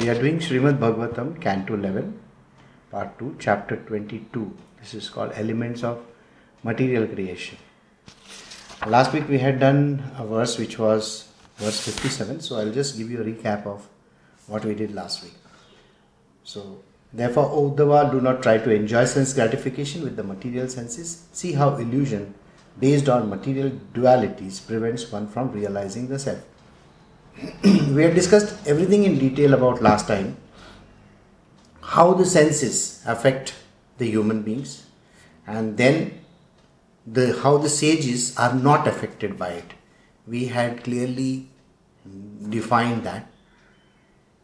We are doing Srimad Bhagavatam, Canto 11, Part 2, Chapter 22. This is called Elements of Material Creation. Last week we had done a verse which was verse 57, so I will just give you a recap of what we did last week. So, therefore, O Uddhava, do not try to enjoy sense gratification with the material senses. See how illusion based on material dualities prevents one from realizing the self. We had discussed everything in detail about last time, how the senses affect the human beings, and then how the sages are not affected by it. We had clearly defined that.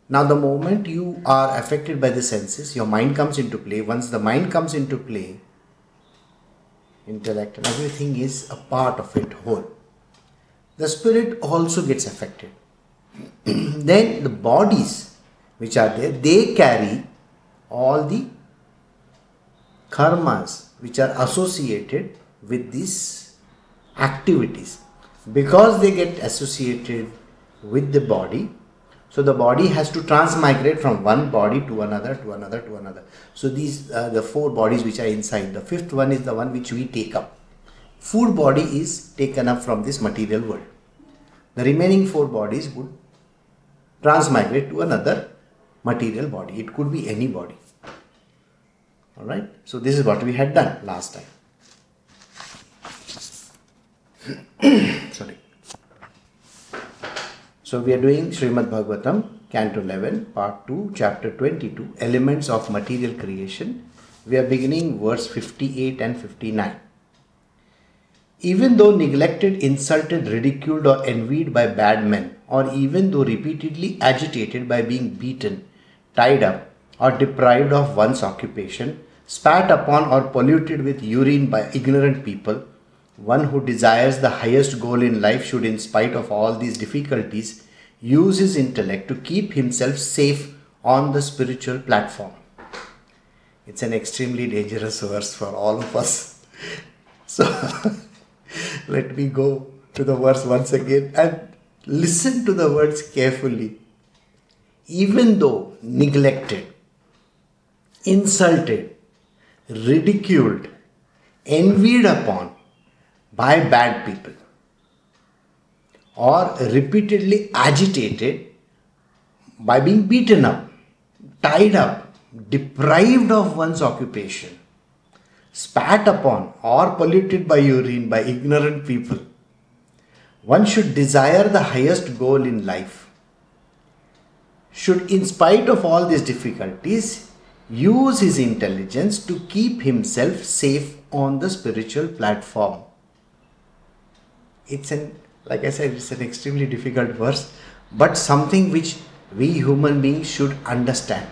Now the moment you are affected by the senses, your mind comes into play. Once the mind comes into play, intellect and everything is a part of it whole. The spirit also gets affected. Then the bodies which are there, they carry all the karmas which are associated with these activities. Because they get associated with the body, so the body has to transmigrate from one body to another, to another, to another. So these are the four bodies which are inside. The fifth one is the one which we take up. Food body is taken up from this material world. The remaining four bodies would transmigrate to another material body. It could be any body. Alright. So this is what we had done last time. Sorry. So we are doing Srimad Bhagavatam, Canto 11, Part 2, Chapter 22, Elements of Material Creation. We are beginning verse 58 and 59. Even though neglected, insulted, ridiculed or envied by bad men, or even though repeatedly agitated by being beaten, tied up or deprived of one's occupation, spat upon or polluted with urine by ignorant people, one who desires the highest goal in life should, in spite of all these difficulties, use his intellect to keep himself safe on the spiritual platform. It's an extremely dangerous verse for all of us. So, let me go to the verse once again and listen to the words carefully. Even though neglected, insulted, ridiculed, envied upon by bad people, or repeatedly agitated by being beaten up, tied up, deprived of one's occupation, spat upon or polluted by urine by ignorant people, one should desire the highest goal in life, should, in spite of all these difficulties, use his intelligence to keep himself safe on the spiritual platform. Like I said, it's an extremely difficult verse, but something which we human beings should understand.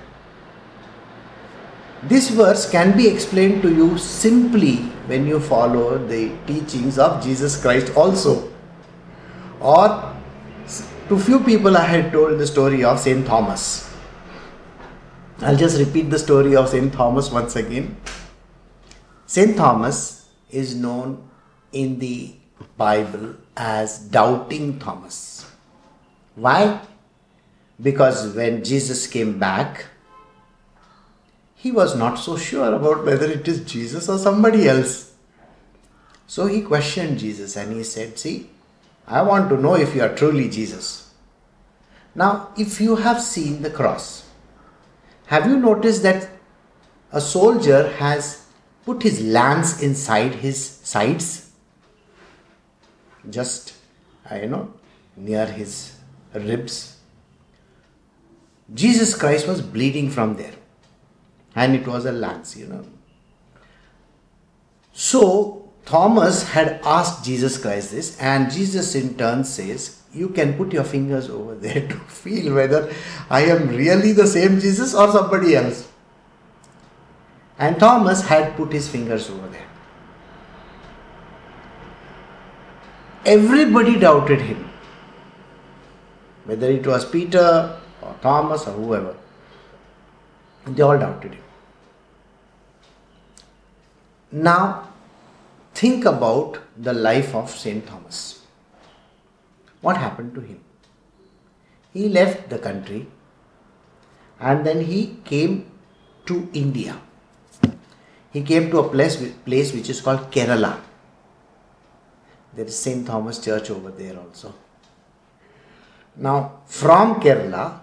This verse can be explained to you simply when you follow the teachings of Jesus Christ also. Or, to few people I had told the story of St. Thomas. I'll just repeat the story of St. Thomas once again. St. Thomas is known in the Bible as Doubting Thomas. Why? Because when Jesus came back, he was not so sure about whether it is Jesus or somebody else. So he questioned Jesus and he said, see, I want to know if you are truly Jesus. Now, if you have seen the cross, have you noticed that a soldier has put his lance inside his sides? Just, near his ribs. Jesus Christ was bleeding from there. And it was a lance, So, Thomas had asked Jesus Christ this, and Jesus in turn says, you can put your fingers over there to feel whether I am really the same Jesus or somebody else. And Thomas had put his fingers over there. Everybody doubted him, whether it was Peter or Thomas or whoever. They all doubted him. Now, think about the life of St. Thomas. What happened to him? He left the country and then he came to India. He came to a place which is called Kerala. There is St. Thomas Church over there also. Now, from Kerala,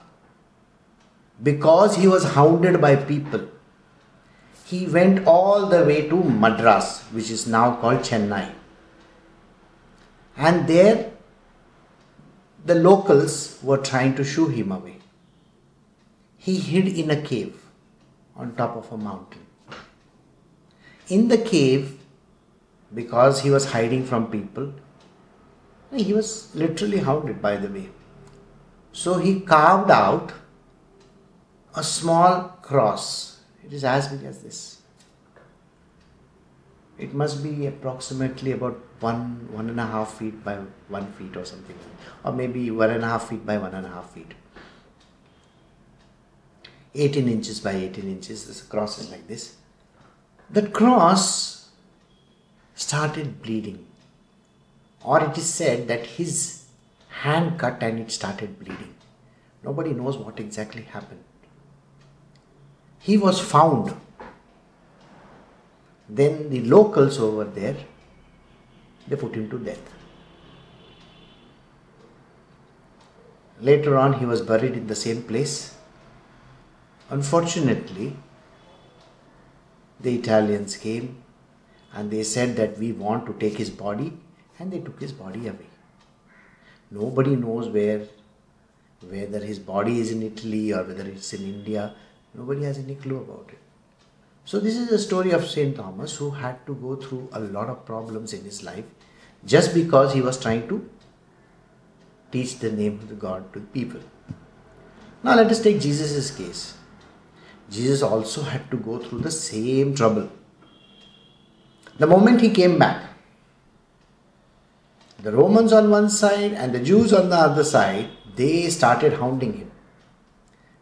because he was hounded by people, he went all the way to Madras, which is now called Chennai. And there, the locals were trying to shoo him away. He hid in a cave on top of a mountain. In the cave, because he was hiding from people, he was literally hounded, by the way. So he carved out a small cross. It is as big as this. It must be approximately about 1.5 feet by 1 feet or something, or maybe 1.5 feet by 1.5 feet. 18 inches by 18 inches, this cross is like this. That cross started bleeding, or it is said that his hand cut and it started bleeding. Nobody knows what exactly happened. He was found. Then the locals over there, they put him to death. Later on, he was buried in the same place. Unfortunately, the Italians came and they said that we want to take his body, and they took his body away. Nobody knows whether his body is in Italy or whether it's in India. Nobody has any clue about it. So this is the story of St. Thomas, who had to go through a lot of problems in his life just because he was trying to teach the name of the God to the people. Now let us take Jesus' case. Jesus also had to go through the same trouble. The moment he came back, the Romans on one side and the Jews on the other side, they started hounding him.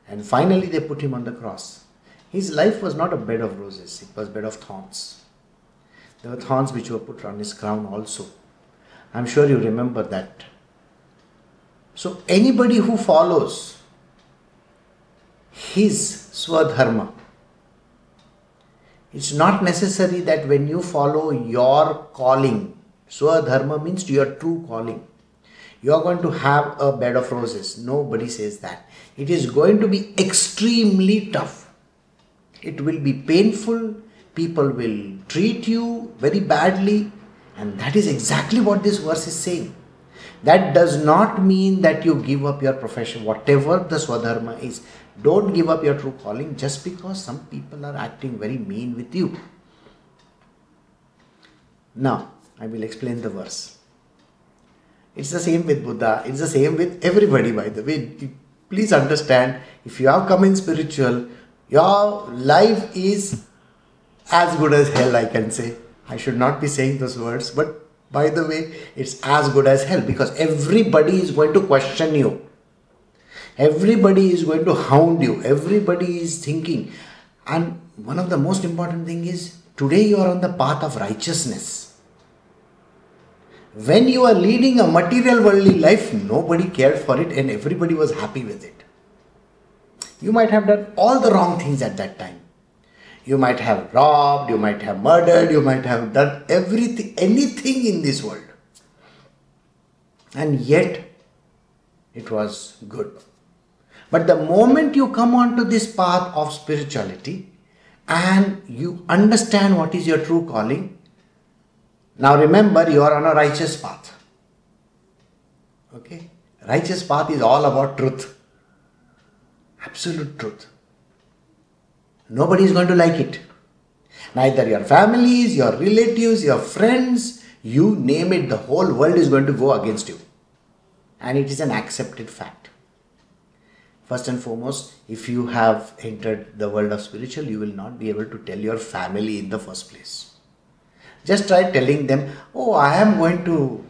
And finally they put him on the cross. His life was not a bed of roses, it was a bed of thorns. There were thorns which were put on his crown also. I'm sure you remember that. So anybody who follows his swadharma, it's not necessary that when you follow your calling, swadharma means your true calling, you are going to have a bed of roses. Nobody says that. It is going to be extremely tough. It will be painful, people will treat you very badly, and that is exactly what this verse is saying. That does not mean that you give up your profession, whatever the swadharma is. Don't give up your true calling just because some people are acting very mean with you. Now, I will explain the verse. It's the same with Buddha, it's the same with everybody, by the way. Please understand, if you have come in spiritual, your life is as good as hell, I can say. I should not be saying those words, but by the way, it's as good as hell, because everybody is going to question you. Everybody is going to hound you. Everybody is thinking. And one of the most important things is, today you are on the path of righteousness. When you are leading a material worldly life, nobody cared for it and everybody was happy with it. You might have done all the wrong things at that time. You might have robbed, you might have murdered, you might have done everything, anything in this world. And yet, it was good. But the moment you come onto this path of spirituality and you understand what is your true calling, now remember, you are on a righteous path. Okay? Righteous path is all about truth. Absolute truth. Nobody is going to like it. Neither your families, your relatives, your friends, you name it, the whole world is going to go against you. And it is an accepted fact. First and foremost, if you have entered the world of spiritual, you will not be able to tell your family in the first place. Just try telling them, oh, I am going to,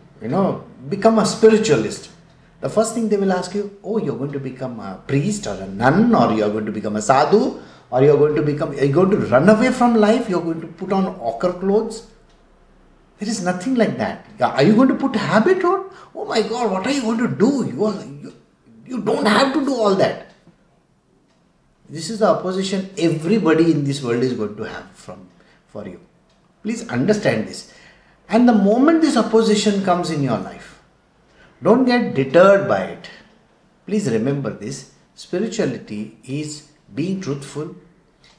become a spiritualist. The first thing they will ask you, oh, you're going to become a priest or a nun, or you're going to become a sadhu, or you're going to run away from life, you're going to put on ochre clothes. There is nothing like that. Are you going to put habit on? Oh my God, what are you going to do? You don't have to do all that. This is the opposition everybody in this world is going to have for you. Please understand this. And the moment this opposition comes in your life, don't get deterred by it. Please remember this. Spirituality is being truthful.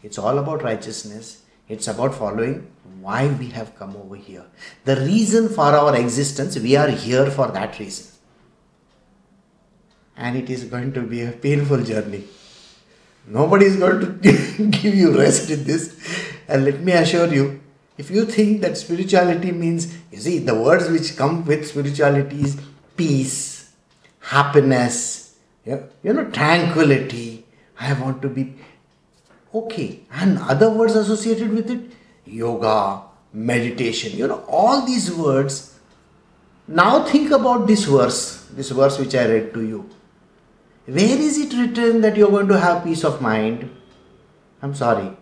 It's all about righteousness. It's about following why we have come over here. The reason for our existence, we are here for that reason. And it is going to be a painful journey. Nobody is going to give you rest in this. And let me assure you, if you think that spirituality means, you see, the words which come with spirituality is peace, happiness, tranquility. I want to be okay. And other words associated with it, yoga, meditation, all these words. Now think about this verse which I read to you. Where is it written that you're going to have peace of mind? I'm sorry.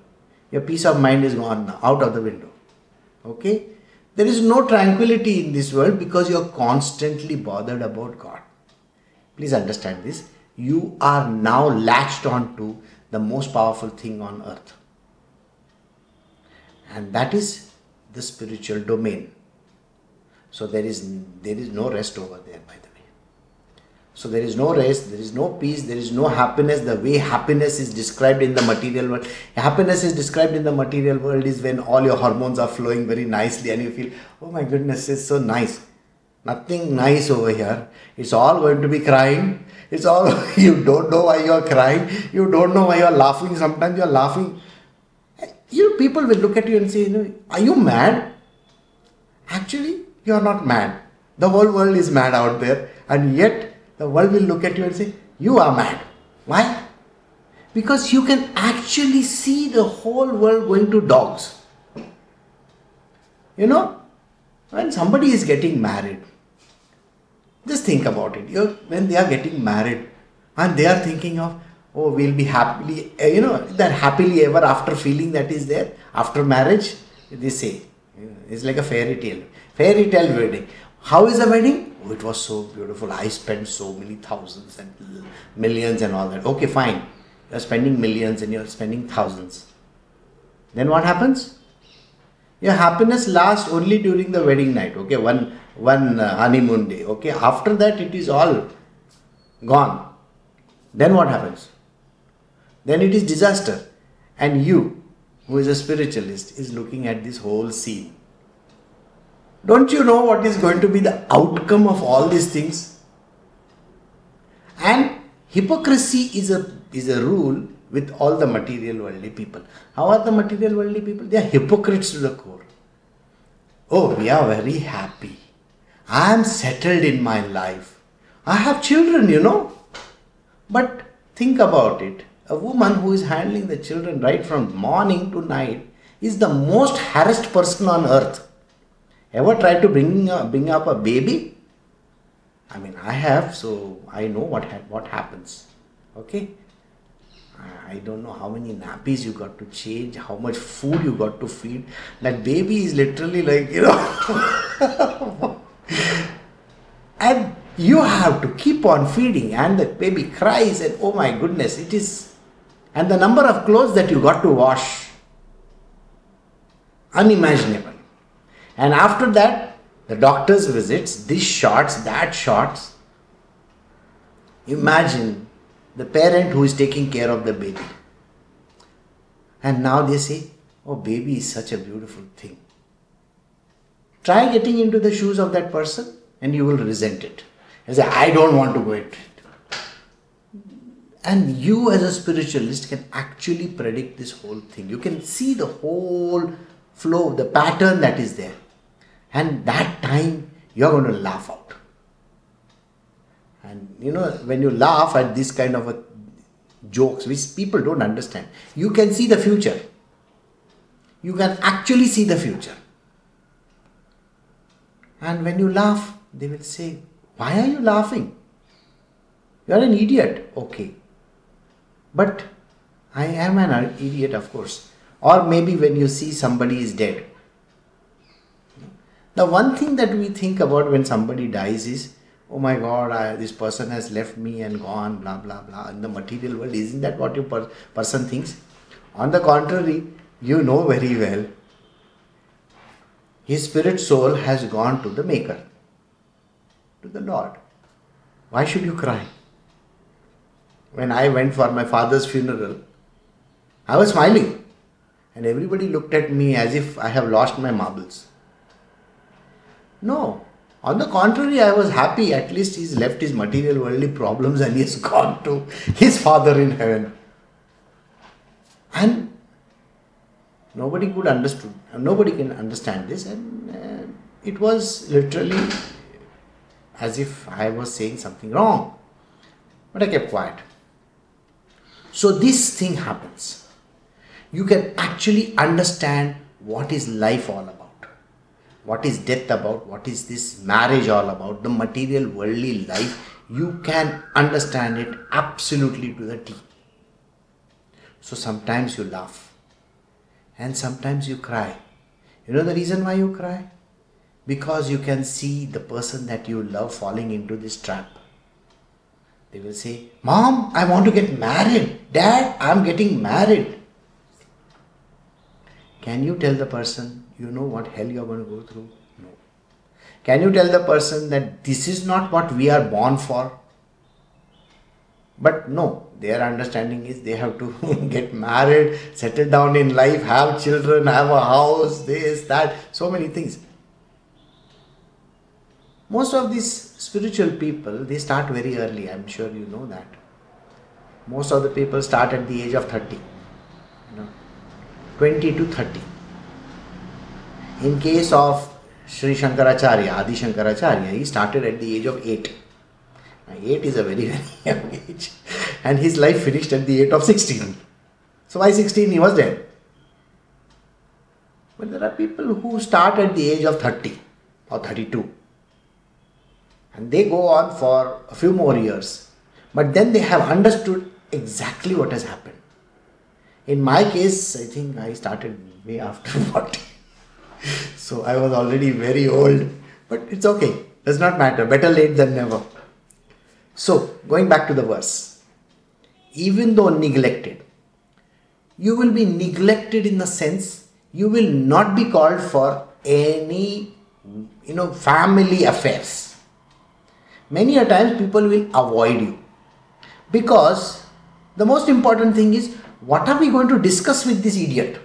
Your peace of mind is gone now, out of the window. Okay? There is no tranquility in this world because you're constantly bothered about God. Please understand this. You are now latched onto the most powerful thing on earth. And that is the spiritual domain. So there is no rest over there, by the way. So there is no rest, there is no peace, there is no happiness. The way happiness is described in the material world. Happiness is described in the material world is when all your hormones are flowing very nicely and you feel, oh my goodness, it's so nice. Nothing nice over here. It's all going to be crying. It's all, you don't know why you're crying. You don't know why you're laughing. Sometimes you're laughing. People will look at you and say, are you mad? Actually, you're not mad. The whole world is mad out there. And yet, the world will look at you and say, you are mad. Why? Because you can actually see the whole world going to dogs. When somebody is getting married, just think about it. When they are getting married and they are thinking of, oh, we'll be happily, that happily ever after feeling that is there after marriage, they say. It's like a fairy tale. Fairy tale wedding. How is a wedding? Oh, it was so beautiful. I spent so many thousands and millions and all that. Okay, fine. You're spending millions and you're spending thousands. Then what happens? Your happiness lasts only during the wedding night. Okay, one honeymoon day. Okay, after that it is all gone. Then what happens? Then it is disaster. And you, who is a spiritualist, is looking at this whole scene. Don't you know what is going to be the outcome of all these things? And hypocrisy is a rule with all the material worldly people. How are the material worldly people? They are hypocrites to the core. Oh, we are very happy. I am settled in my life. I have children, But think about it. A woman who is handling the children right from morning to night is the most harassed person on earth. Ever tried to bring up a baby? I mean, I have, so I know what happens. Okay? I don't know how many nappies you got to change, how much food you got to feed. That baby is literally like, And you have to keep on feeding and the baby cries and oh my goodness, it is. And the number of clothes that you got to wash, unimaginable. And after that, the doctor's visits, this shots, that shots. Imagine the parent who is taking care of the baby. And now they say, oh, baby is such a beautiful thing. Try getting into the shoes of that person and you will resent it. And say, I don't want to go into it. And you as a spiritualist can actually predict this whole thing. You can see the whole flow, the pattern that is there. And that time you are going to laugh out. And when you laugh at this kind of a jokes which people don't understand, you can see the future. You can actually see the future. And when you laugh, they will say, why are you laughing? You are an idiot. Okay. But I am an idiot, of course. Or maybe when you see somebody is dead. The one thing that we think about when somebody dies is, oh my God, this person has left me and gone, blah, blah, blah, in the material world. Isn't that what your person thinks? On the contrary, you know very well, his spirit soul has gone to the Maker, to the Lord. Why should you cry? When I went for my father's funeral, I was smiling and everybody looked at me as if I have lost my marbles. No, on the contrary, I was happy. At least he's left his material worldly problems and he's gone to his Father in heaven. And nobody could understand. Nobody can understand this, and it was literally as if I was saying something wrong. But I kept quiet. So this thing happens. You can actually understand what is life all about. What is death about? What is this marriage all about? The material worldly life. You can understand it absolutely to the T. So sometimes you laugh. And sometimes you cry. You know the reason why you cry? Because you can see the person that you love falling into this trap. They will say, Mom, I want to get married. Dad, I'm getting married. Can you tell the person, you know what hell you're going to go through? No. Can you tell the person that this is not what we are born for? But no, their understanding is they have to get married, settle down in life, have children, have a house, this, that, so many things. Most of these spiritual people, they start very early. I'm sure you know that. Most of the people start at the age of 30, 20 to 30. In case of Sri Shankaracharya, Adi Shankaracharya, he started at the age of 8. 8 is a very, very young age, and his life finished at the age of 16. So by 16 he was dead. But there are people who start at the age of 30 or 32 and they go on for a few more years, but then they have understood exactly what has happened. In my case, I think I started way after 40, so I was already very old, but it's okay, does not matter, better late than never. So, going back to the verse, even though neglected, you will be neglected in the sense you will not be called for any, family affairs. Many a times people will avoid you because the most important thing is, what are we going to discuss with this idiot?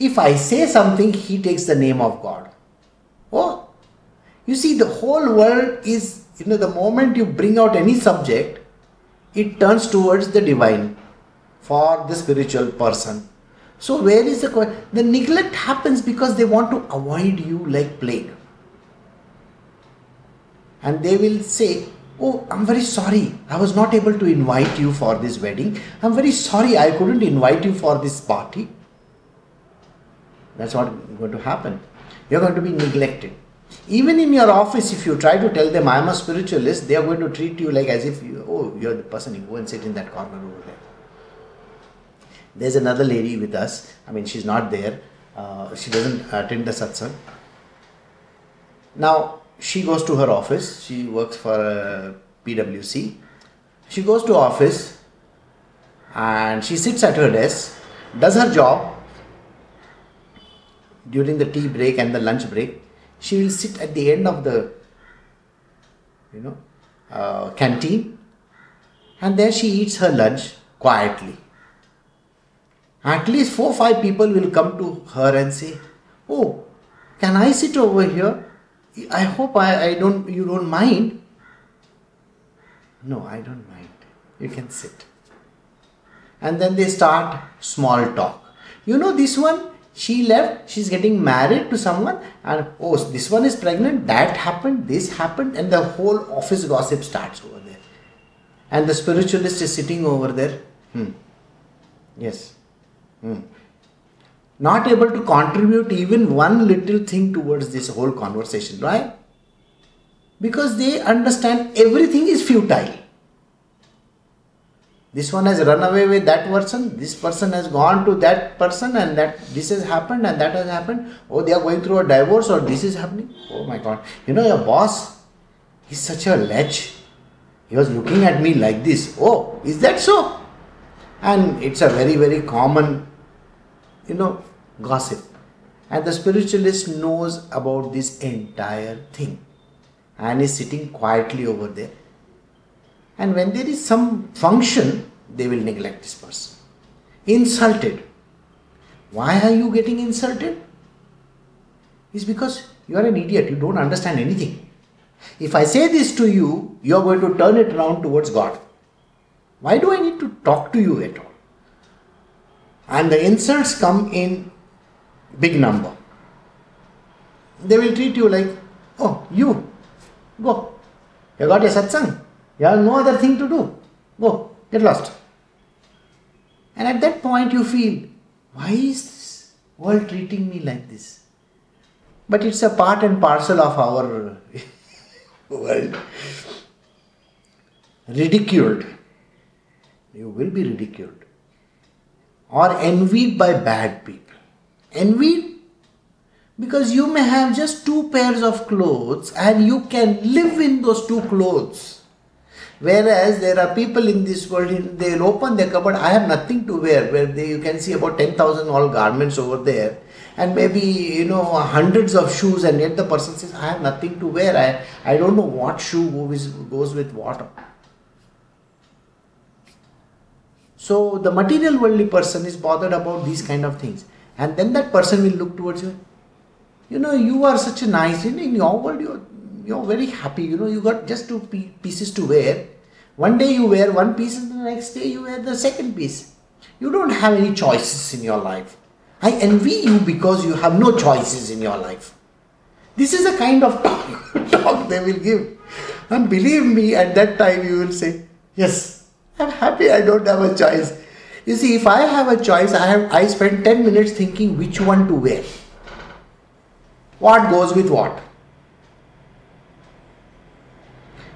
If I say something, he takes the name of God. Oh, you see, the whole world is... the moment you bring out any subject, it turns towards the divine for the spiritual person. So where is the neglect happens because they want to avoid you like plague. And they will say, oh, I'm very sorry. I was not able to invite you for this wedding. I'm very sorry. I couldn't invite you for this party. That's what's going to happen. You're going to be neglected. Even in your office, if you try to tell them I am a spiritualist, they are going to treat you like as if you're the person, you go and sit in that corner over there. There's another lady with us. I mean, she's not there. She doesn't attend the satsang. Now, she goes to her office. She works for PWC. She goes to office and she sits at her desk, does her job during the tea break and the lunch break. She will sit at the end of the, canteen, and there she eats her lunch quietly. At least 4 or 5 people will come to her and say, oh, can I sit over here? I hope you don't mind. No, I don't mind. You can sit. And then they start small talk. This one, she left, she's getting married to someone, and oh, this one is pregnant, that happened, this happened, and the whole office gossip starts over there. And the spiritualist is sitting over there. Yes. Not able to contribute even one little thing towards this whole conversation. Why? Because they understand everything is futile. This one has run away with that person, this person has gone to that person, and that this has happened and that has happened. Oh, they are going through a divorce or this is happening. Oh my God. Your boss, He's such a lech. He was looking at me like this. Oh, is that so? And it's a very, very common, gossip. And the spiritualist knows about this entire thing and is sitting quietly over there. And when there is some function, they will neglect this person. Insulted. Why are you getting insulted? It's because you are an idiot. You don't understand anything. If I say this to you, you are going to turn it around towards God. Why do I need to talk to you at all? And the insults come in big number. They will treat you like, oh, you, go. You got a satsang. You have no other thing to do. Go, get lost. And at that point you feel, why is this world treating me like this? But it's a part and parcel of our world. Ridiculed. You will be ridiculed. Or envied by bad people. Envied because you may have just two pairs of clothes and you can live in those two clothes. Whereas there are people in this world, they'll open their cupboard, I have nothing to wear, where you can see about 10,000 all garments over there and maybe, hundreds of shoes, and yet the person says, I have nothing to wear, I don't know what shoe goes with what. So the material worldly person is bothered about these kind of things, and then that person will look towards you, you are such a nice, in your world you're very happy, you got just two pieces to wear. One day you wear one piece and the next day you wear the second piece. You don't have any choices in your life. I envy you because you have no choices in your life. This is the kind of talk they will give. And believe me, at that time you will say, yes, I'm happy I don't have a choice. You see, if I have a choice, I spend 10 minutes thinking which one to wear. What goes with what?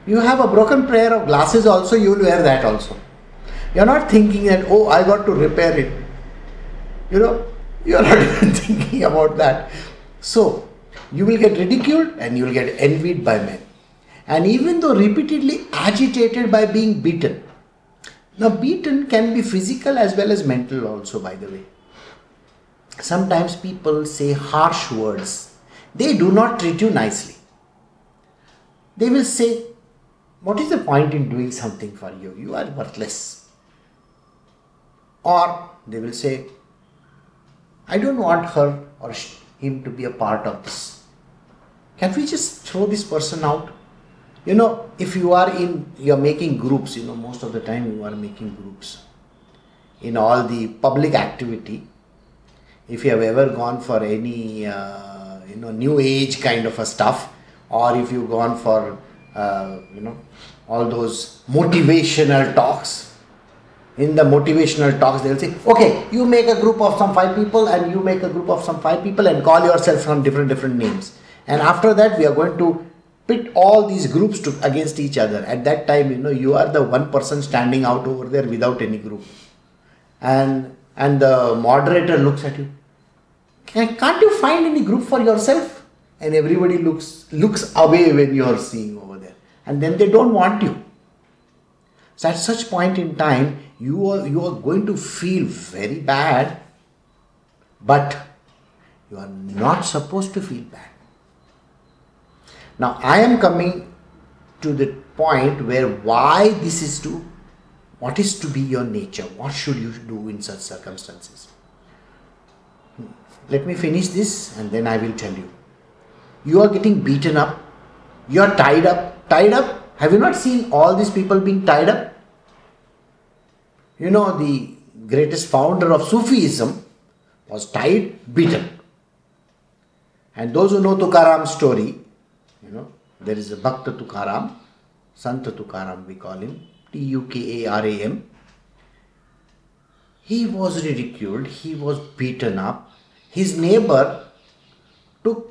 You have a broken pair of glasses also, you will wear that also. You are not thinking that, oh, I got to repair it. You are not even thinking about that. So, you will get ridiculed and you will get envied by men. And even though repeatedly agitated by being beaten. Now, beaten can be physical as well as mental also, by the way. Sometimes people say harsh words. They do not treat you nicely. They will say, what is the point in doing something for you? You are worthless. Or they will say, I don't want her or him to be a part of this. Can we just throw this person out? If you are making groups, most of the time you are making groups. In all the public activity, if you have ever gone for any, new age kind of a stuff, or if you've gone for, all those motivational talks. In the motivational talks, they'll say, okay, you make a group of some 5 people and you make a group of some 5 people and call yourself some different names. And after that, we are going to pit all these groups against each other. At that time, you are the one person standing out over there without any group. And the moderator looks at you. Can't you find any group for yourself? And everybody looks away when you are seeing over there. And then they don't want you. So at such point in time, you are going to feel very bad. But you are not supposed to feel bad. Now I am coming to the point where what is to be your nature? What should you do in such circumstances? Let me finish this and then I will tell you. You are getting beaten up. You are tied up. Tied up? Have you not seen all these people being tied up? The greatest founder of Sufism was tied, beaten. And those who know Tukaram's story, there is a Bhakta Tukaram, Sant Tukaram we call him, Tukaram. He was ridiculed. He was beaten up. His neighbor took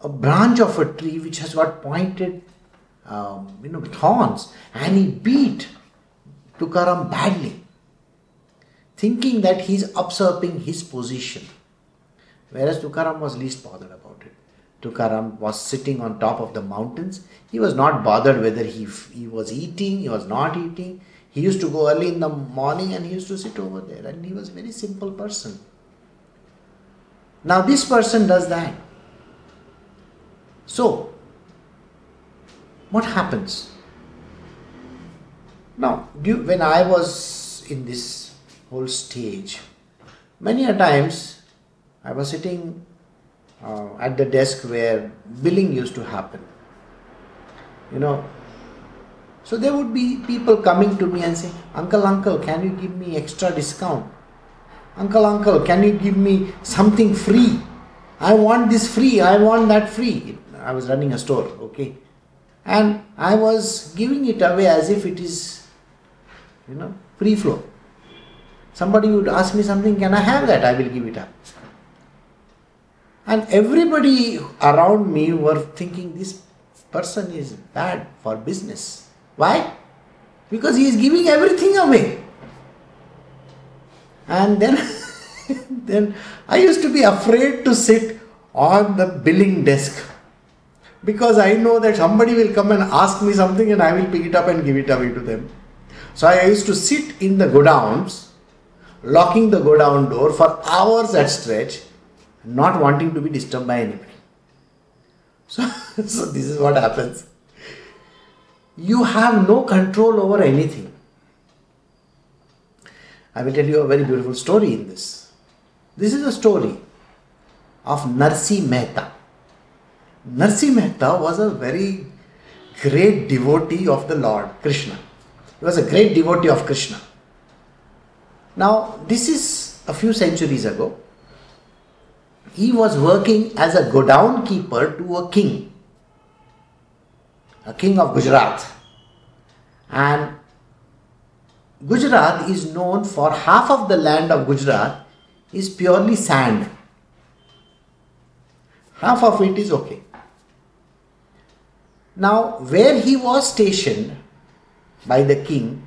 a branch of a tree which has got pointed thorns, and he beat Tukaram badly, thinking that he is usurping his position, whereas Tukaram was least bothered about it. Tukaram was sitting on top of the mountains. He was not bothered whether he was eating, he was not eating. He used to go early in the morning and he used to sit over there, and he was a very simple person. Now this person does that. So, what happens? Now, when I was in this whole stage, many a times I was sitting at the desk where billing used to happen, you know. So there would be people coming to me and saying, "Uncle, uncle, can you give me extra discount? Uncle, uncle, can you give me something free? I want this free, I want that free." I was running a store, okay. And I was giving it away as if it is, you know, free flow. Somebody would ask me something, "Can I have that?" I will give it up. And everybody around me were thinking, this person is bad for business. Why? Because he is giving everything away. And then, I used to be afraid to sit on the billing desk, because I know that somebody will come and ask me something and I will pick it up and give it away to them. So I used to sit in the godowns, locking the godown door for hours at stretch, not wanting to be disturbed by anybody. So this is what happens. You have no control over anything. I will tell you a very beautiful story in this. This is a story of Narsi Mehta. Narsi Mehta was a very great devotee of the Lord Krishna. He was a great devotee of Krishna. Now, this is a few centuries ago. He was working as a godown keeper to a king of Gujarat. And Gujarat is known for half of the land of Gujarat is purely sand. Half of it is okay. Now, where he was stationed by the king,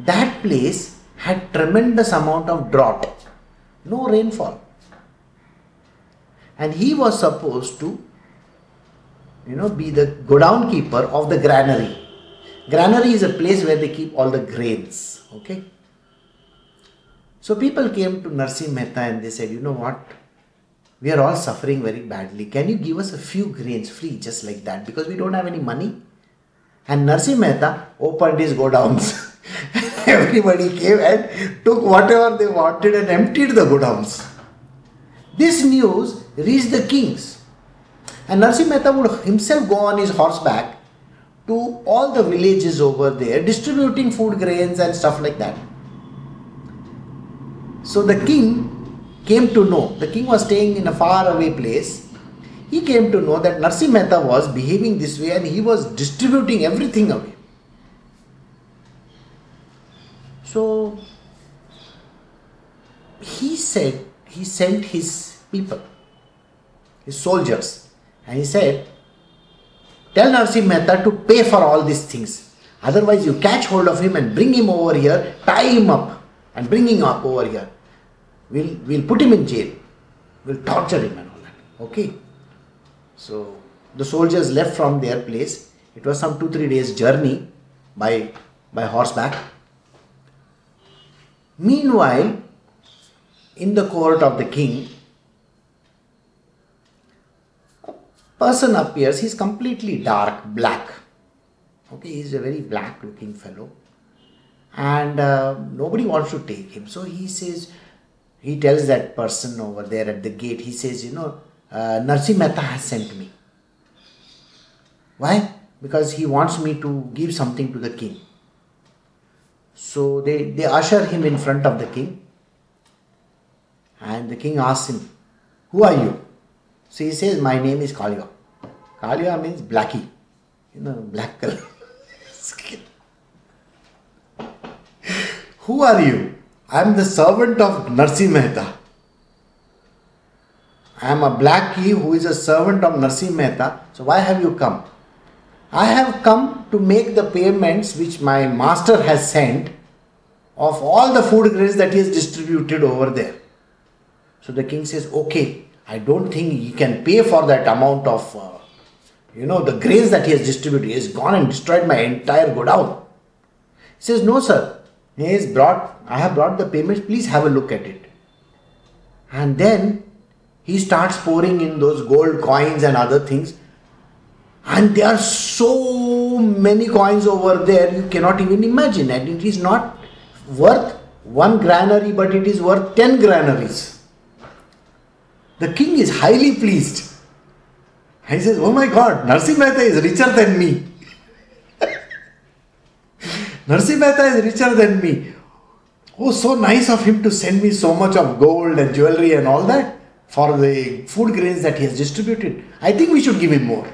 that place had tremendous amount of drought, no rainfall. And he was supposed to, you know, be the godown keeper of the granary. Granary is a place where they keep all the grains, okay? So people came to Narsi Mehta and they said, "You know what, we are all suffering very badly. Can you give us a few grains free just like that? Because we don't have any money." And Narsi Mehta opened his godowns. Everybody came and took whatever they wanted and emptied the godowns. This news reached the kings, and Narsi Mehta would himself go on his horseback to all the villages over there, distributing food grains and stuff like that. So the king came to know, the king was staying in a far away place. He came to know that Narsi Mehta was behaving this way and he was distributing everything away. So he said, he sent his people, his soldiers, and he said, "Tell Narsi Mehta to pay for all these things. Otherwise you catch hold of him and bring him over here, tie him up and bring him up over here. We'll put him in jail. We'll torture him and all that." Okay. So the soldiers left from their place. It was some 2-3 days journey by horseback. Meanwhile, in the court of the king, a person appears. He's completely dark, black. Okay, he's a very black looking fellow. And nobody wants to take him. So he says, he tells that person over there at the gate, he says, "You know, Narsi Mehta has sent me." Why? Because he wants me to give something to the king. So they usher him in front of the king. And the king asks him, "Who are you?" So he says, "My name is Kaliva." Kaliva means blackie, you know, black color. "Who are you?" "I am the servant of Narsi Mehta. I am a blackie who is a servant of Narsi Mehta. So why have you come?" "I have come to make the payments which my master has sent of all the food grains that he has distributed over there." So the king says, "Okay, I don't think he can pay for that amount of, the grains that he has distributed. He has gone and destroyed my entire godown. He says, no, sir. I have brought the payments. Please have a look at it. And then he starts pouring in those gold coins and other things. And there are so many coins over there, you cannot even imagine. And it is not worth one granary, but it is worth 10 granaries. The king is highly pleased. And he says, oh my God, Narsi Mehta is richer than me. Narsi Mehta is richer than me. Oh, so nice of him to send me so much of gold and jewelry and all that for the food grains that he has distributed. I think we should give him more.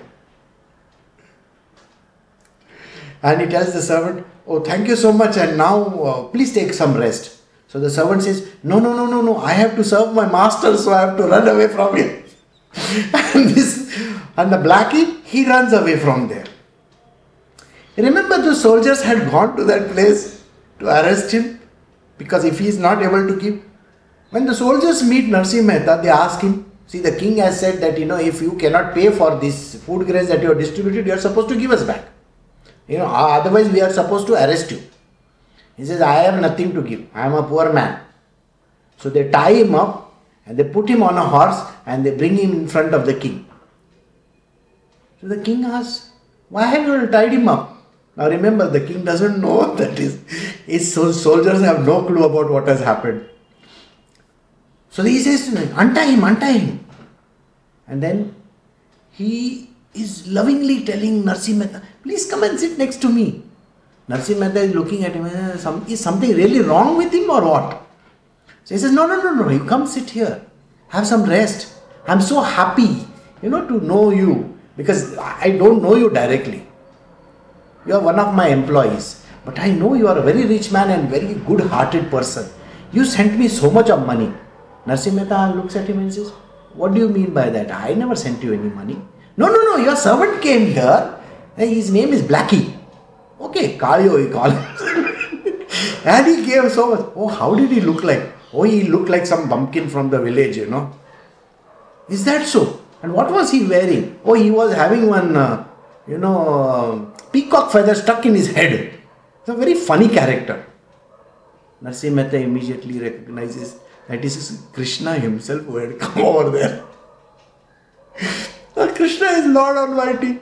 And he tells the servant, oh, thank you so much, and now please take some rest. So the servant says, no, I have to serve my master, so I have to run away from him. And the blackie, he runs away from there. Remember, the soldiers had gone to that place to arrest him, because if he is not able to give. When the soldiers meet Narsi Mehta, they ask him, see, the king has said that, if you cannot pay for this food grains that you have distributed, you are supposed to give us back. Otherwise we are supposed to arrest you. He says, I have nothing to give. I am a poor man. So they tie him up and they put him on a horse and they bring him in front of the king. So the king asks, why have you tied him up? Now remember, the king doesn't know that his soldiers have no clue about what has happened. So he says to him, untie him. And then he is lovingly telling Narsi Mehta, please come and sit next to me. Narsi Mehta is looking at him, is something really wrong with him or what? So he says, no, you come sit here. Have some rest. I'm so happy, to know you, because I don't know you directly. You are one of my employees, but I know you are a very rich man and very good-hearted person. You sent me so much of money. Narsi Mehta looks at him and says, what do you mean by that? I never sent you any money. No, your servant came here. His name is Blackie. Okay, Kalio, he called him. And he gave so much. Oh, how did he look like? Oh, he looked like some bumpkin from the village, Is that so? And what was he wearing? Oh, he was having one, peacock feather stuck in his head. It's a very funny character. Narsi Mehta immediately recognizes that it is Krishna himself who had come over there. Krishna is Lord Almighty.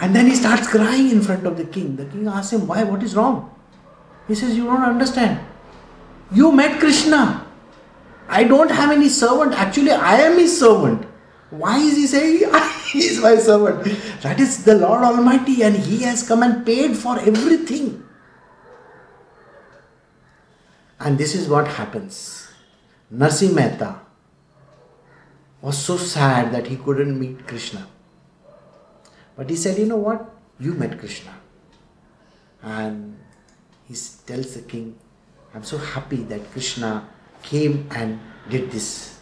And then he starts crying in front of the king. The king asks him, why? What is wrong? He says, you don't understand. You met Krishna. I don't have any servant. Actually, I am his servant. Why is he saying he is my servant? That is the Lord Almighty, and he has come and paid for everything. And this is what happens. Narsi Mehta was so sad that he couldn't meet Krishna. But he said, you know what? You met Krishna. And he tells the king, I'm so happy that Krishna came and did this.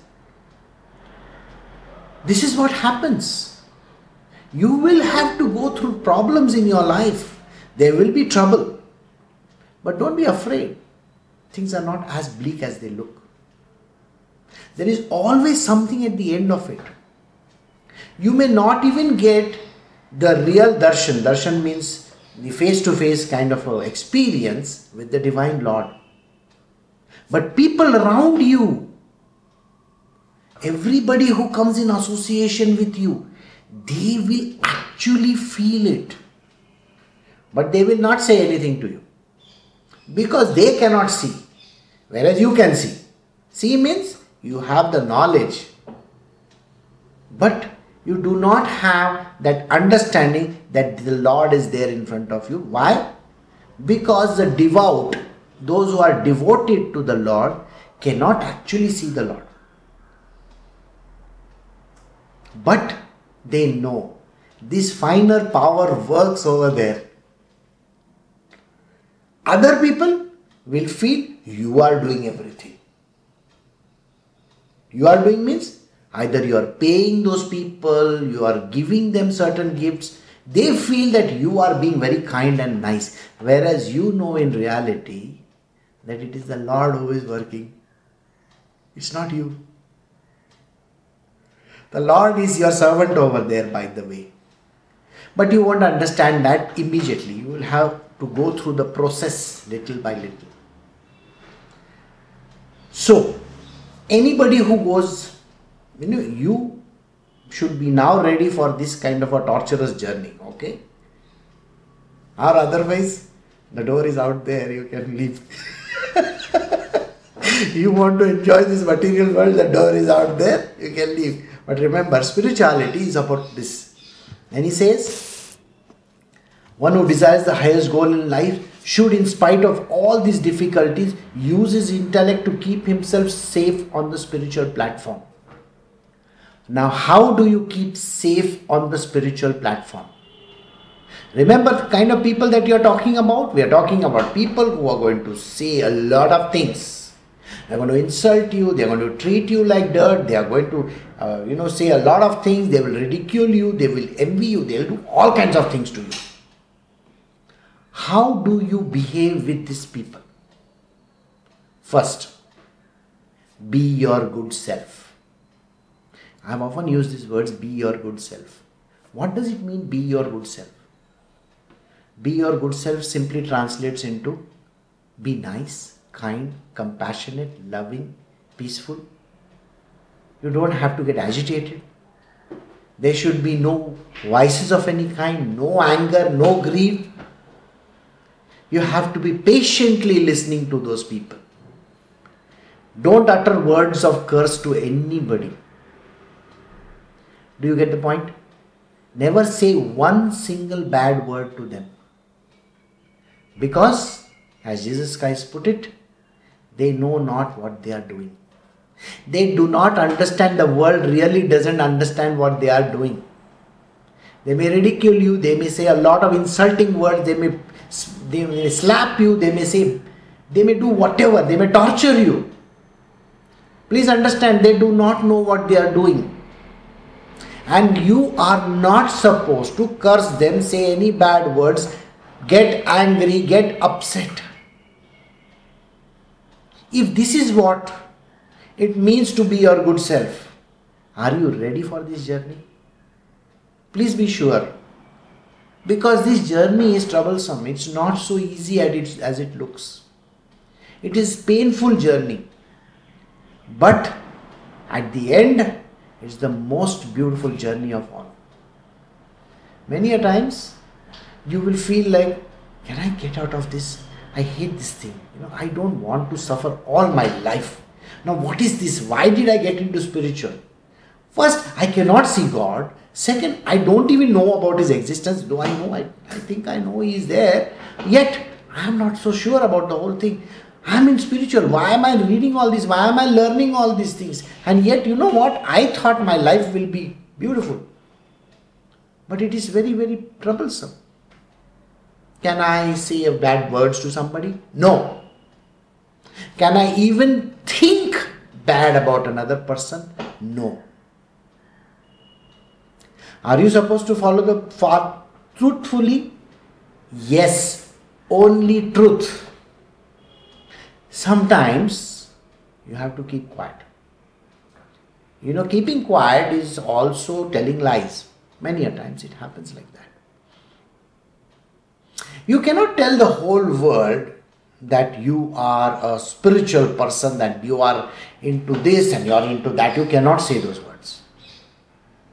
This is what happens. You will have to go through problems in your life. There will be trouble. But don't be afraid. Things are not as bleak as they look. There is always something at the end of it. You may not even get the real darshan. Darshan means the face-to-face kind of experience with the Divine Lord. But people around you, everybody who comes in association with you, they will actually feel it. But they will not say anything to you, because they cannot see, whereas you can see. See means you have the knowledge, but you do not have that understanding that the Lord is there in front of you. Why? Because the devout, those who are devoted to the Lord, cannot actually see the Lord. But they know this finer power works over there. Other people will feel you are doing everything. You are doing means either you are paying those people, you are giving them certain gifts. They feel that you are being very kind and nice. Whereas you know in reality that it is the Lord who is working. It's not you. The Lord is your servant over there, by the way. But you won't understand that immediately. You will have to go through the process little by little. So, anybody who goes, you should be now ready for this kind of a torturous journey, okay? Or otherwise, the door is out there, you can leave. You want to enjoy this material world, the door is out there, you can leave. But remember, spirituality is about this. And he says, one who desires the highest goal in life should, in spite of all these difficulties, use his intellect to keep himself safe on the spiritual platform. Now, how do you keep safe on the spiritual platform? Remember the kind of people that you are talking about? We are talking about people who are going to say a lot of things. They are going to insult you. They are going to treat you like dirt. They are going to, say a lot of things. They will ridicule you. They will envy you. They will do all kinds of things to you. How do you behave with these people? First, be your good self. I have often used these words, be your good self. What does it mean, be your good self? Be your good self simply translates into be nice, kind, compassionate, loving, peaceful. You don't have to get agitated. There should be no vices of any kind, no anger, no greed. You have to be patiently listening to those people. Don't utter words of curse to anybody. Do you get the point? Never say one single bad word to them. Because, as Jesus Christ put it, they know not what they are doing. They do not understand, the world really doesn't understand what they are doing. They may ridicule you, they may say a lot of insulting words, they may slap you, they may do whatever, they may torture you. Please understand, they do not know what they are doing. And you are not supposed to curse them, say any bad words, get angry, get upset. If this is what it means to be your good self, are you ready for this journey? Please be sure, because this journey is troublesome. It's not so easy as it looks. It is a painful journey, but at the end, it's the most beautiful journey of all. Many a times, you will feel like, can I get out of this? I hate this thing. I don't want to suffer all my life. Now, what is this? Why did I get into spiritual? First, I cannot see God. Second, I don't even know about His existence. Though I know, I think I know He is there. Yet, I am not so sure about the whole thing. I am in spiritual. Why am I reading all this? Why am I learning all these things? And yet, you know what? I thought my life will be beautiful. But it is very, very troublesome. Can I say bad words to somebody? No. Can I even think bad about another person? No. Are you supposed to follow the path truthfully? Yes. Only truth. Sometimes you have to keep quiet. Keeping quiet is also telling lies. Many a times it happens like that. You cannot tell the whole world that you are a spiritual person, that you are into this and you are into that. You cannot say those words.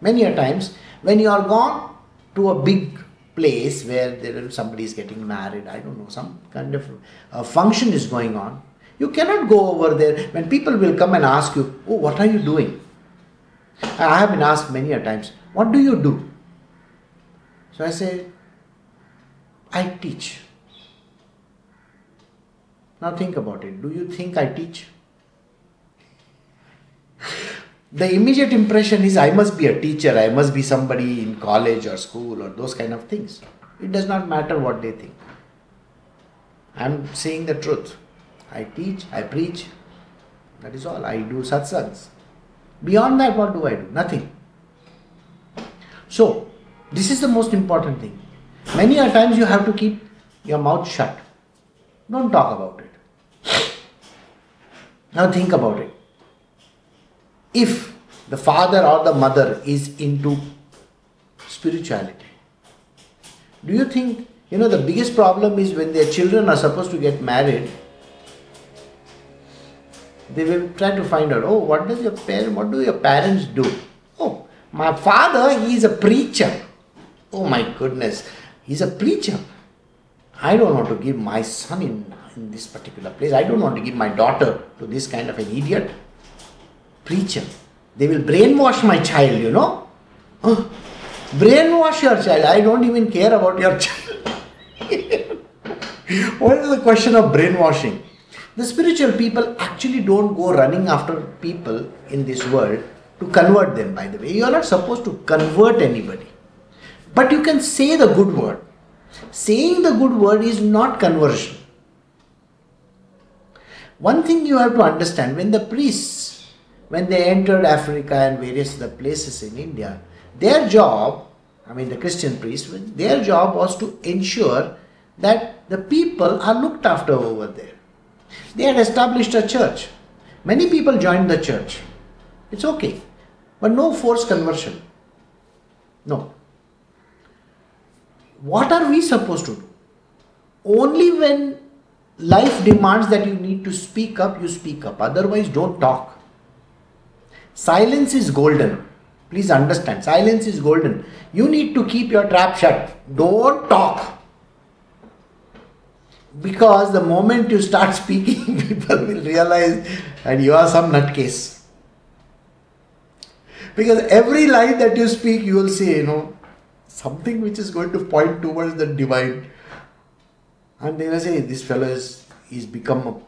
Many a times when you are gone to a big place where somebody is getting married, I don't know, some kind of function is going on, you cannot go over there when people will come and ask you, oh, what are you doing? I have been asked many a times, what do you do? So I say, I teach. Now think about it. Do you think I teach? The immediate impression is I must be a teacher, I must be somebody in college or school or those kind of things. It does not matter what they think. I am saying the truth. I teach, I preach, that is all. I do satsangs. Beyond that, what do I do? Nothing. So, this is the most important thing. Many a times you have to keep your mouth shut. Don't talk about it. Now think about it. If the father or the mother is into spirituality. Do you think, the biggest problem is when their children are supposed to get married, they will try to find out, what do your parents do? Oh, my father, he is a preacher. Oh my goodness, he's a preacher. I don't want to give my son in this particular place. I don't want to give my daughter to this kind of an idiot preacher. They will brainwash my child, Oh, brainwash your child. I don't even care about your child. What is the question of brainwashing? The spiritual people actually don't go running after people in this world to convert them, by the way. You are not supposed to convert anybody. But you can say the good word. Saying the good word is not conversion. One thing you have to understand, when the priests, when they entered Africa and various other places in India, their job, the Christian priests, their job was to ensure that the people are looked after over there. They had established a church. Many people joined the church. It's okay. But no forced conversion. No. What are we supposed to do? Only when life demands that you need to speak up, you speak up. Otherwise, don't talk. Silence is golden. Please understand, silence is golden. You need to keep your trap shut. Don't talk. Because the moment you start speaking, people will realize that you are some nutcase. Because every line that you speak, you will say, something which is going to point towards the divine. And they will say, this fellow is become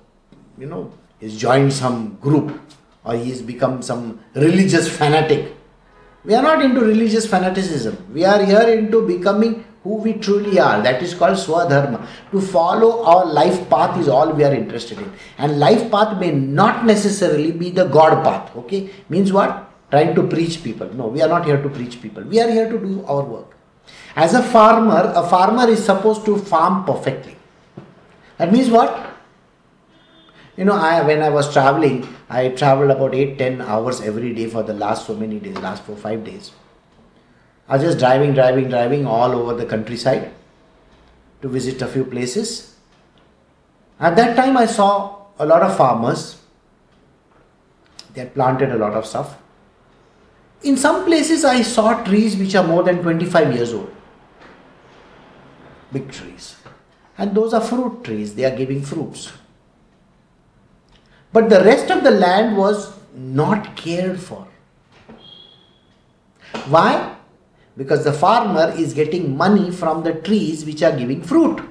he's joined some group, or he's become some religious fanatic. We are not into religious fanaticism. We are here into becoming who we truly are. That is called swadharma. To follow our life path is all we are interested in. And life path may not necessarily be the God path. Okay? Means what? Trying to preach people. No, we are not here to preach people. We are here to do our work. As a farmer is supposed to farm perfectly. That means what? When I was traveling, I traveled about 8-10 hours every day for the last so many days, last 4-5 days. I was just driving all over the countryside to visit a few places. At that time, I saw a lot of farmers. They had planted a lot of stuff. In some places, I saw trees which are more than 25 years old. Big trees. And those are fruit trees. They are giving fruits. But the rest of the land was not cared for. Why? Because the farmer is getting money from the trees which are giving fruit.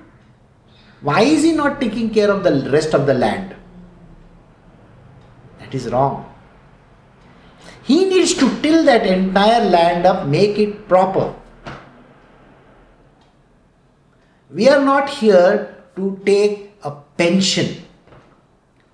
Why is he not taking care of the rest of the land? That is wrong. He needs to till that entire land up, make it proper. We are not here to take a pension.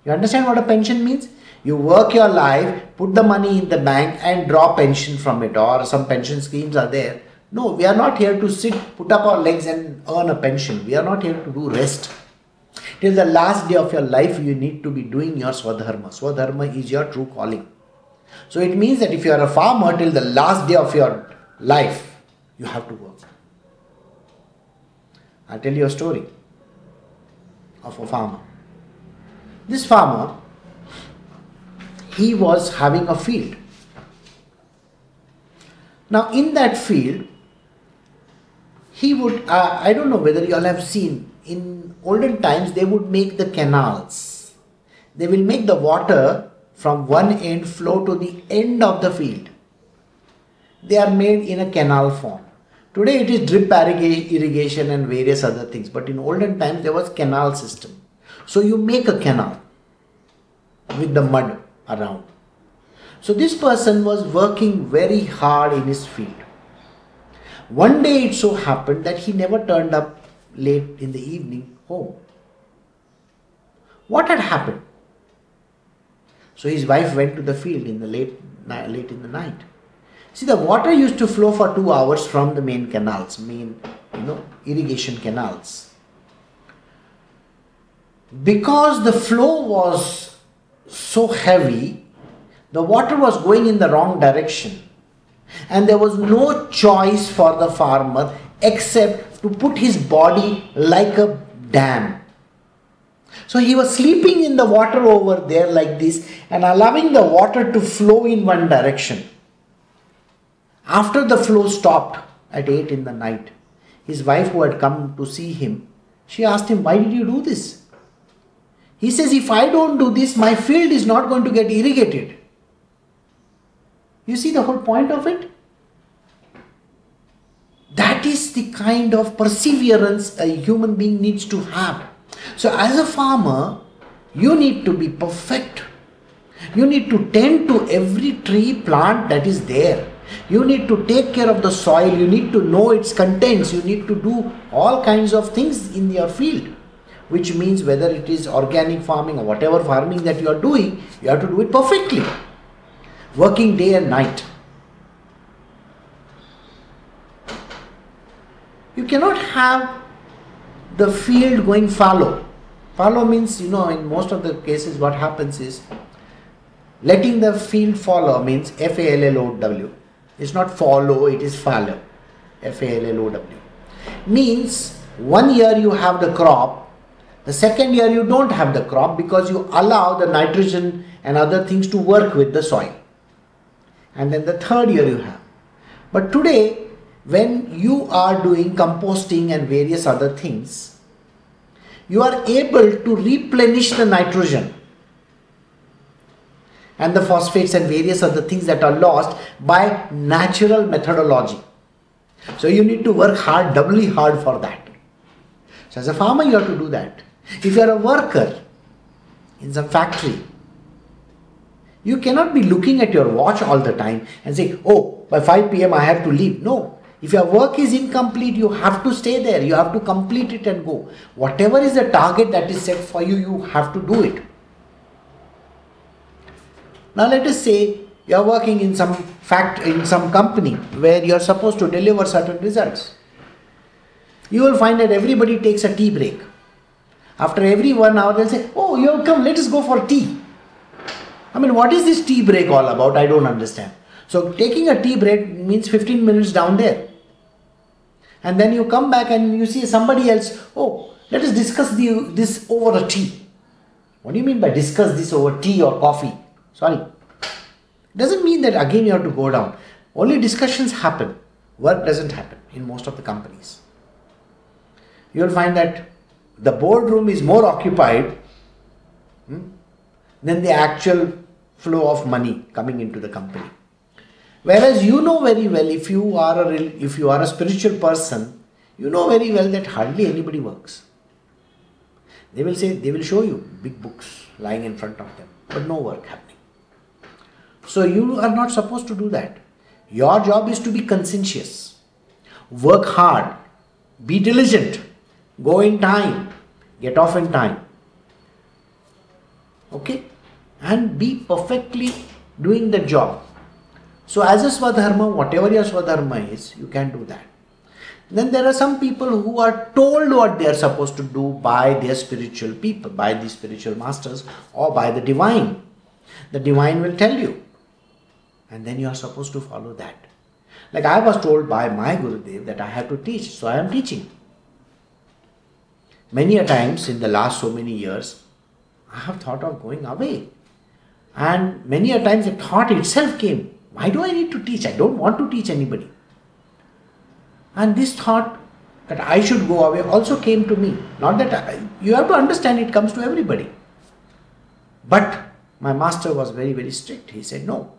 You understand what a pension means? You work your life, put the money in the bank and draw pension from it, or some pension schemes are there. No, we are not here to sit, put up our legs and earn a pension. We are not here to do rest. Till the last day of your life, you need to be doing your swadharma. Swadharma is your true calling. So it means that if you are a farmer, till the last day of your life, you have to work. I'll tell you a story of a farmer. This farmer, he was having a field. Now in that field, he would, I don't know whether you all have seen, in olden times they would make the canals. They will make the water from one end flow to the end of the field. They are made in a canal form. Today it is drip irrigation and various other things, but in olden times there was canal system. So you make a canal with the mud around. So this person was working very hard in his field. One day it so happened that he never turned up late in the evening home. What had happened? So his wife went to the field in the late in the night. See, the water used to flow for 2 hours from the main canals, irrigation canals. Because the flow was so heavy, The water was going in the wrong direction, and there was no choice for the farmer except to put his body like a dam. So he was sleeping in the water over there like this and allowing the water to flow in one direction. After the flow stopped at 8 in the night, his wife, who had come to see him, she asked him, "Why did you do this?" He says, "If I don't do this, my field is not going to get irrigated." You see the whole point of it? That is the kind of perseverance a human being needs to have. So as a farmer, you need to be perfect. You need to tend to every tree, plant that is there. You need to take care of the soil. You need to know its contents. You need to do all kinds of things in your field, which means whether it is organic farming or whatever farming that you are doing, you have to do it perfectly, working day and night. You cannot have the field going fallow. Fallow means, in most of the cases what happens is, letting the field fallow means fallow. It's not follow, it is fallow. fallow. Means 1 year you have the crop, the second year you don't have the crop because you allow the nitrogen and other things to work with the soil. And then the third year you have. But today, when you are doing composting and various other things, you are able to replenish the nitrogen and the phosphates and various other things that are lost by natural methodology. So you need to work hard, doubly hard for that. So as a farmer, you have to do that. If you are a worker in some factory, you cannot be looking at your watch all the time and say, "Oh, by 5 p.m. I have to leave." No. If your work is incomplete, you have to stay there. You have to complete it and go. Whatever is the target that is set for you, you have to do it. Now let us say you are working in some company where you are supposed to deliver certain results. You will find that everybody takes a tea break. After every 1 hour, they'll say, "Oh, you have come, let us go for tea." I mean, what is this tea break all about? I don't understand. So taking a tea break means 15 minutes down there. And then you come back and you see somebody else, "Oh, let us discuss this over a tea." What do you mean by discuss this over tea or coffee? Sorry. It doesn't mean that again you have to go down. Only discussions happen. Work doesn't happen in most of the companies. You will find that the boardroom is more occupied than the actual flow of money coming into the company. Whereas you know very well, if you are a spiritual person, you know very well that hardly anybody works. They will show you big books lying in front of them, but no work happening. So you are not supposed to do that. Your job is to be conscientious, work hard, be diligent. Go in time, get off in time, okay, and be perfectly doing the job. So as a swadharma, whatever your swadharma is, you can do that. Then there are some people who are told what they are supposed to do by their spiritual people, by the spiritual masters or by the divine. The divine will tell you and then you are supposed to follow that. Like I was told by my Gurudev that I have to teach, so I am teaching. Many a times in the last so many years, I have thought of going away. And many a times the thought itself came, why do I need to teach? I don't want to teach anybody. And this thought that I should go away also came to me. Not that you have to understand it comes to everybody. But my master was very, very strict. He said, "No,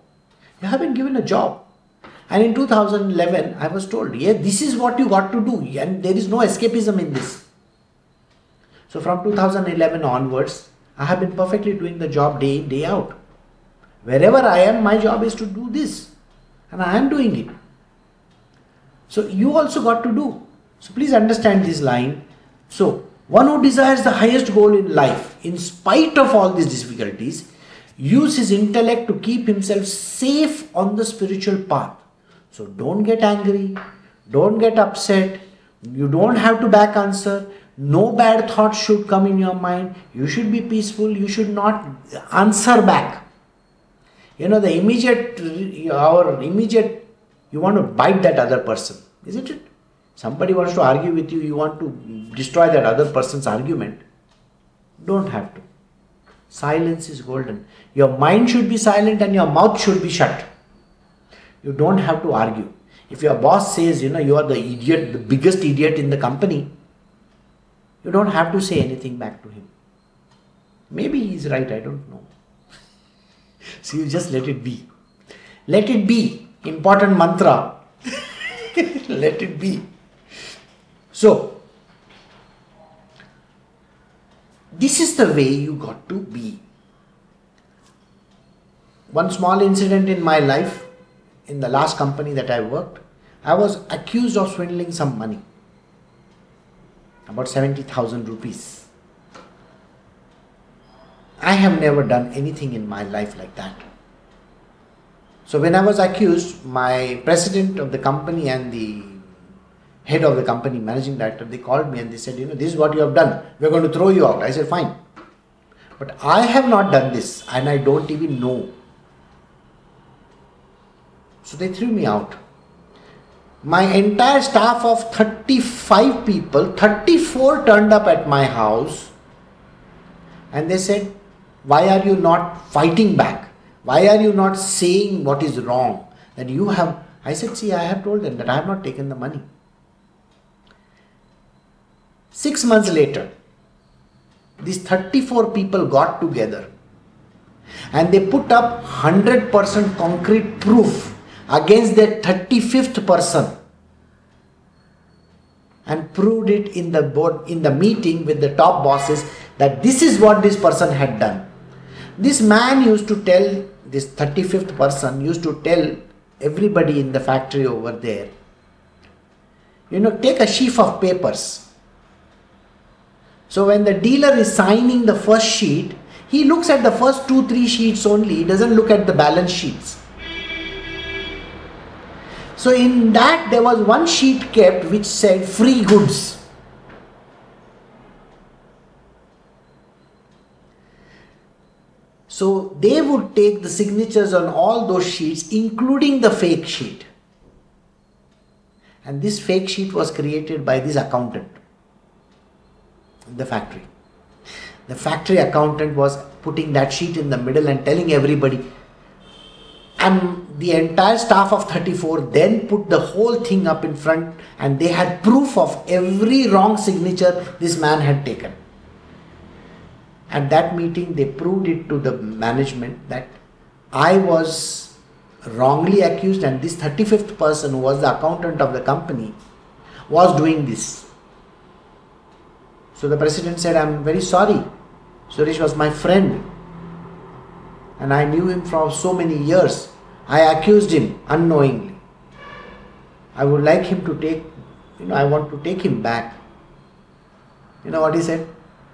you have been given a job." And in 2011, I was told, "Yeah, this is what you got to do and there is no escapism in this." So from 2011 onwards, I have been perfectly doing the job day in, day out. Wherever I am, my job is to do this. And I am doing it. So you also got to do. So please understand this line. So one who desires the highest goal in life, in spite of all these difficulties, use his intellect to keep himself safe on the spiritual path. So don't get angry. Don't get upset. You don't have to back answer. No bad thoughts should come in your mind. You should be peaceful. You should not answer back. You know, you want to bite that other person, isn't it? Somebody wants to argue with you, you want to destroy that other person's argument. Don't have to. Silence is golden. Your mind should be silent and your mouth should be shut. You don't have to argue. If your boss says, you know, you are the idiot, the biggest idiot in the company, you don't have to say anything back to him. Maybe he's right, I don't know. So you just let it be. Let it be. Important mantra. Let it be. So, this is the way you got to be. One small incident in my life, in the last company that I worked, I was accused of swindling some money, about 70,000 rupees. I have never done anything in my life like that. So when I was accused, my president of the company and the head of the company, managing director, they called me and they said, you know, this is what you have done. We're going to throw you out. I said, fine. But I have not done this and I don't even know. So they threw me out. My entire staff of 35 people, 34 turned up at my house. And they said, why are you not fighting back? Why are you not saying what is wrong? That you have... I said, see, I have told them that I have not taken the money. 6 months later, these 34 people got together and they put up 100% concrete proof against that 35th person and proved it in the board, in the meeting with the top bosses, that this is what this person had done. This man used to tell, this 35th person used to tell everybody in the factory over there, you know, take a sheaf of papers. So when the dealer is signing the first sheet, he looks at the first 2-3 sheets only, he doesn't look at the balance sheets. So in that there was one sheet kept which said free goods. So they would take the signatures on all those sheets, including the fake sheet. And this fake sheet was created by this accountant in the factory. The factory accountant was putting that sheet in the middle and telling everybody. And the entire staff of 34 then put the whole thing up in front and they had proof of every wrong signature this man had taken. At that meeting, they proved it to the management that I was wrongly accused and this 35th person who was the accountant of the company was doing this. So the president said, I'm very sorry. Suresh was my friend and I knew him for so many years. I accused him unknowingly. I would like him to take, you know, I want to take him back. You know what he said?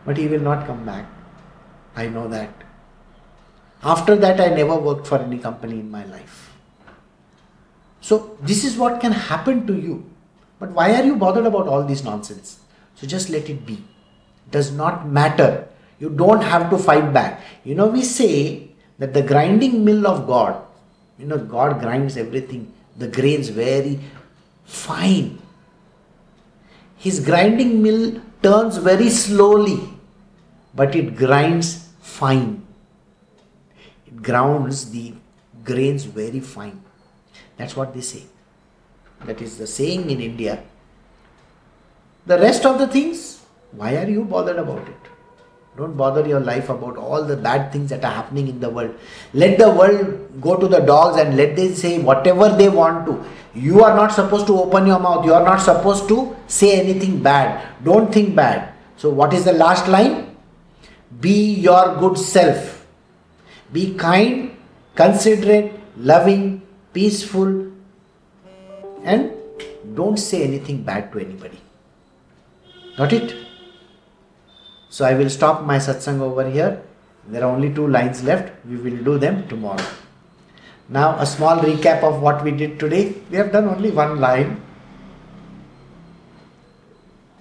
But he will not come back. I know that. After that, I never worked for any company in my life. So this is what can happen to you. But why are you bothered about all this nonsense? So just let it be. It does not matter. You don't have to fight back. You know, we say that the grinding mill of God, you know, God grinds everything, the grains very fine. His grinding mill turns very slowly, but it grinds fine. It grounds the grains very fine. That's what they say. That is the saying in India. The rest of the things, why are you bothered about it? Don't bother your life about all the bad things that are happening in the world. Let the world go to the dogs and let them say whatever they want to. You are not supposed to open your mouth. You are not supposed to say anything bad. Don't think bad. So what is the last line? Be your good self. Be kind, considerate, loving, peaceful, and don't say anything bad to anybody. Got it? So I will stop my satsang over here. There are only 2 lines left. We will do them tomorrow. Now a small recap of what we did today. We have done only 1 line.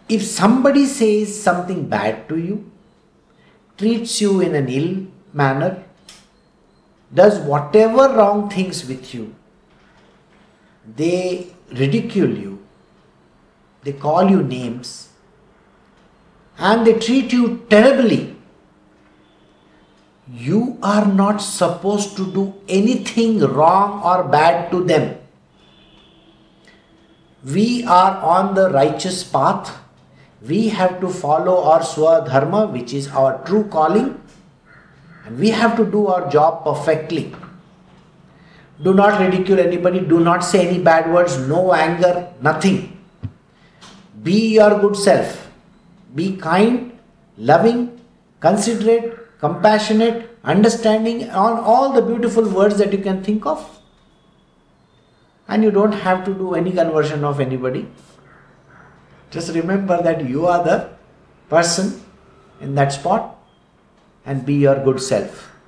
If somebody says something bad to you, treats you in an ill manner, does whatever wrong things with you, they ridicule you, they call you names, and they treat you terribly, you are not supposed to do anything wrong or bad to them. We are on the righteous path. We have to follow our swadharma, which is our true calling, and we have to do our job perfectly. Do not ridicule anybody, do not say any bad words, no anger, nothing. Be your good self. Be kind, loving, considerate, compassionate, understanding, on all the beautiful words that you can think of. And you don't have to do any conversion of anybody. Just remember that you are the person in that spot and be your good self.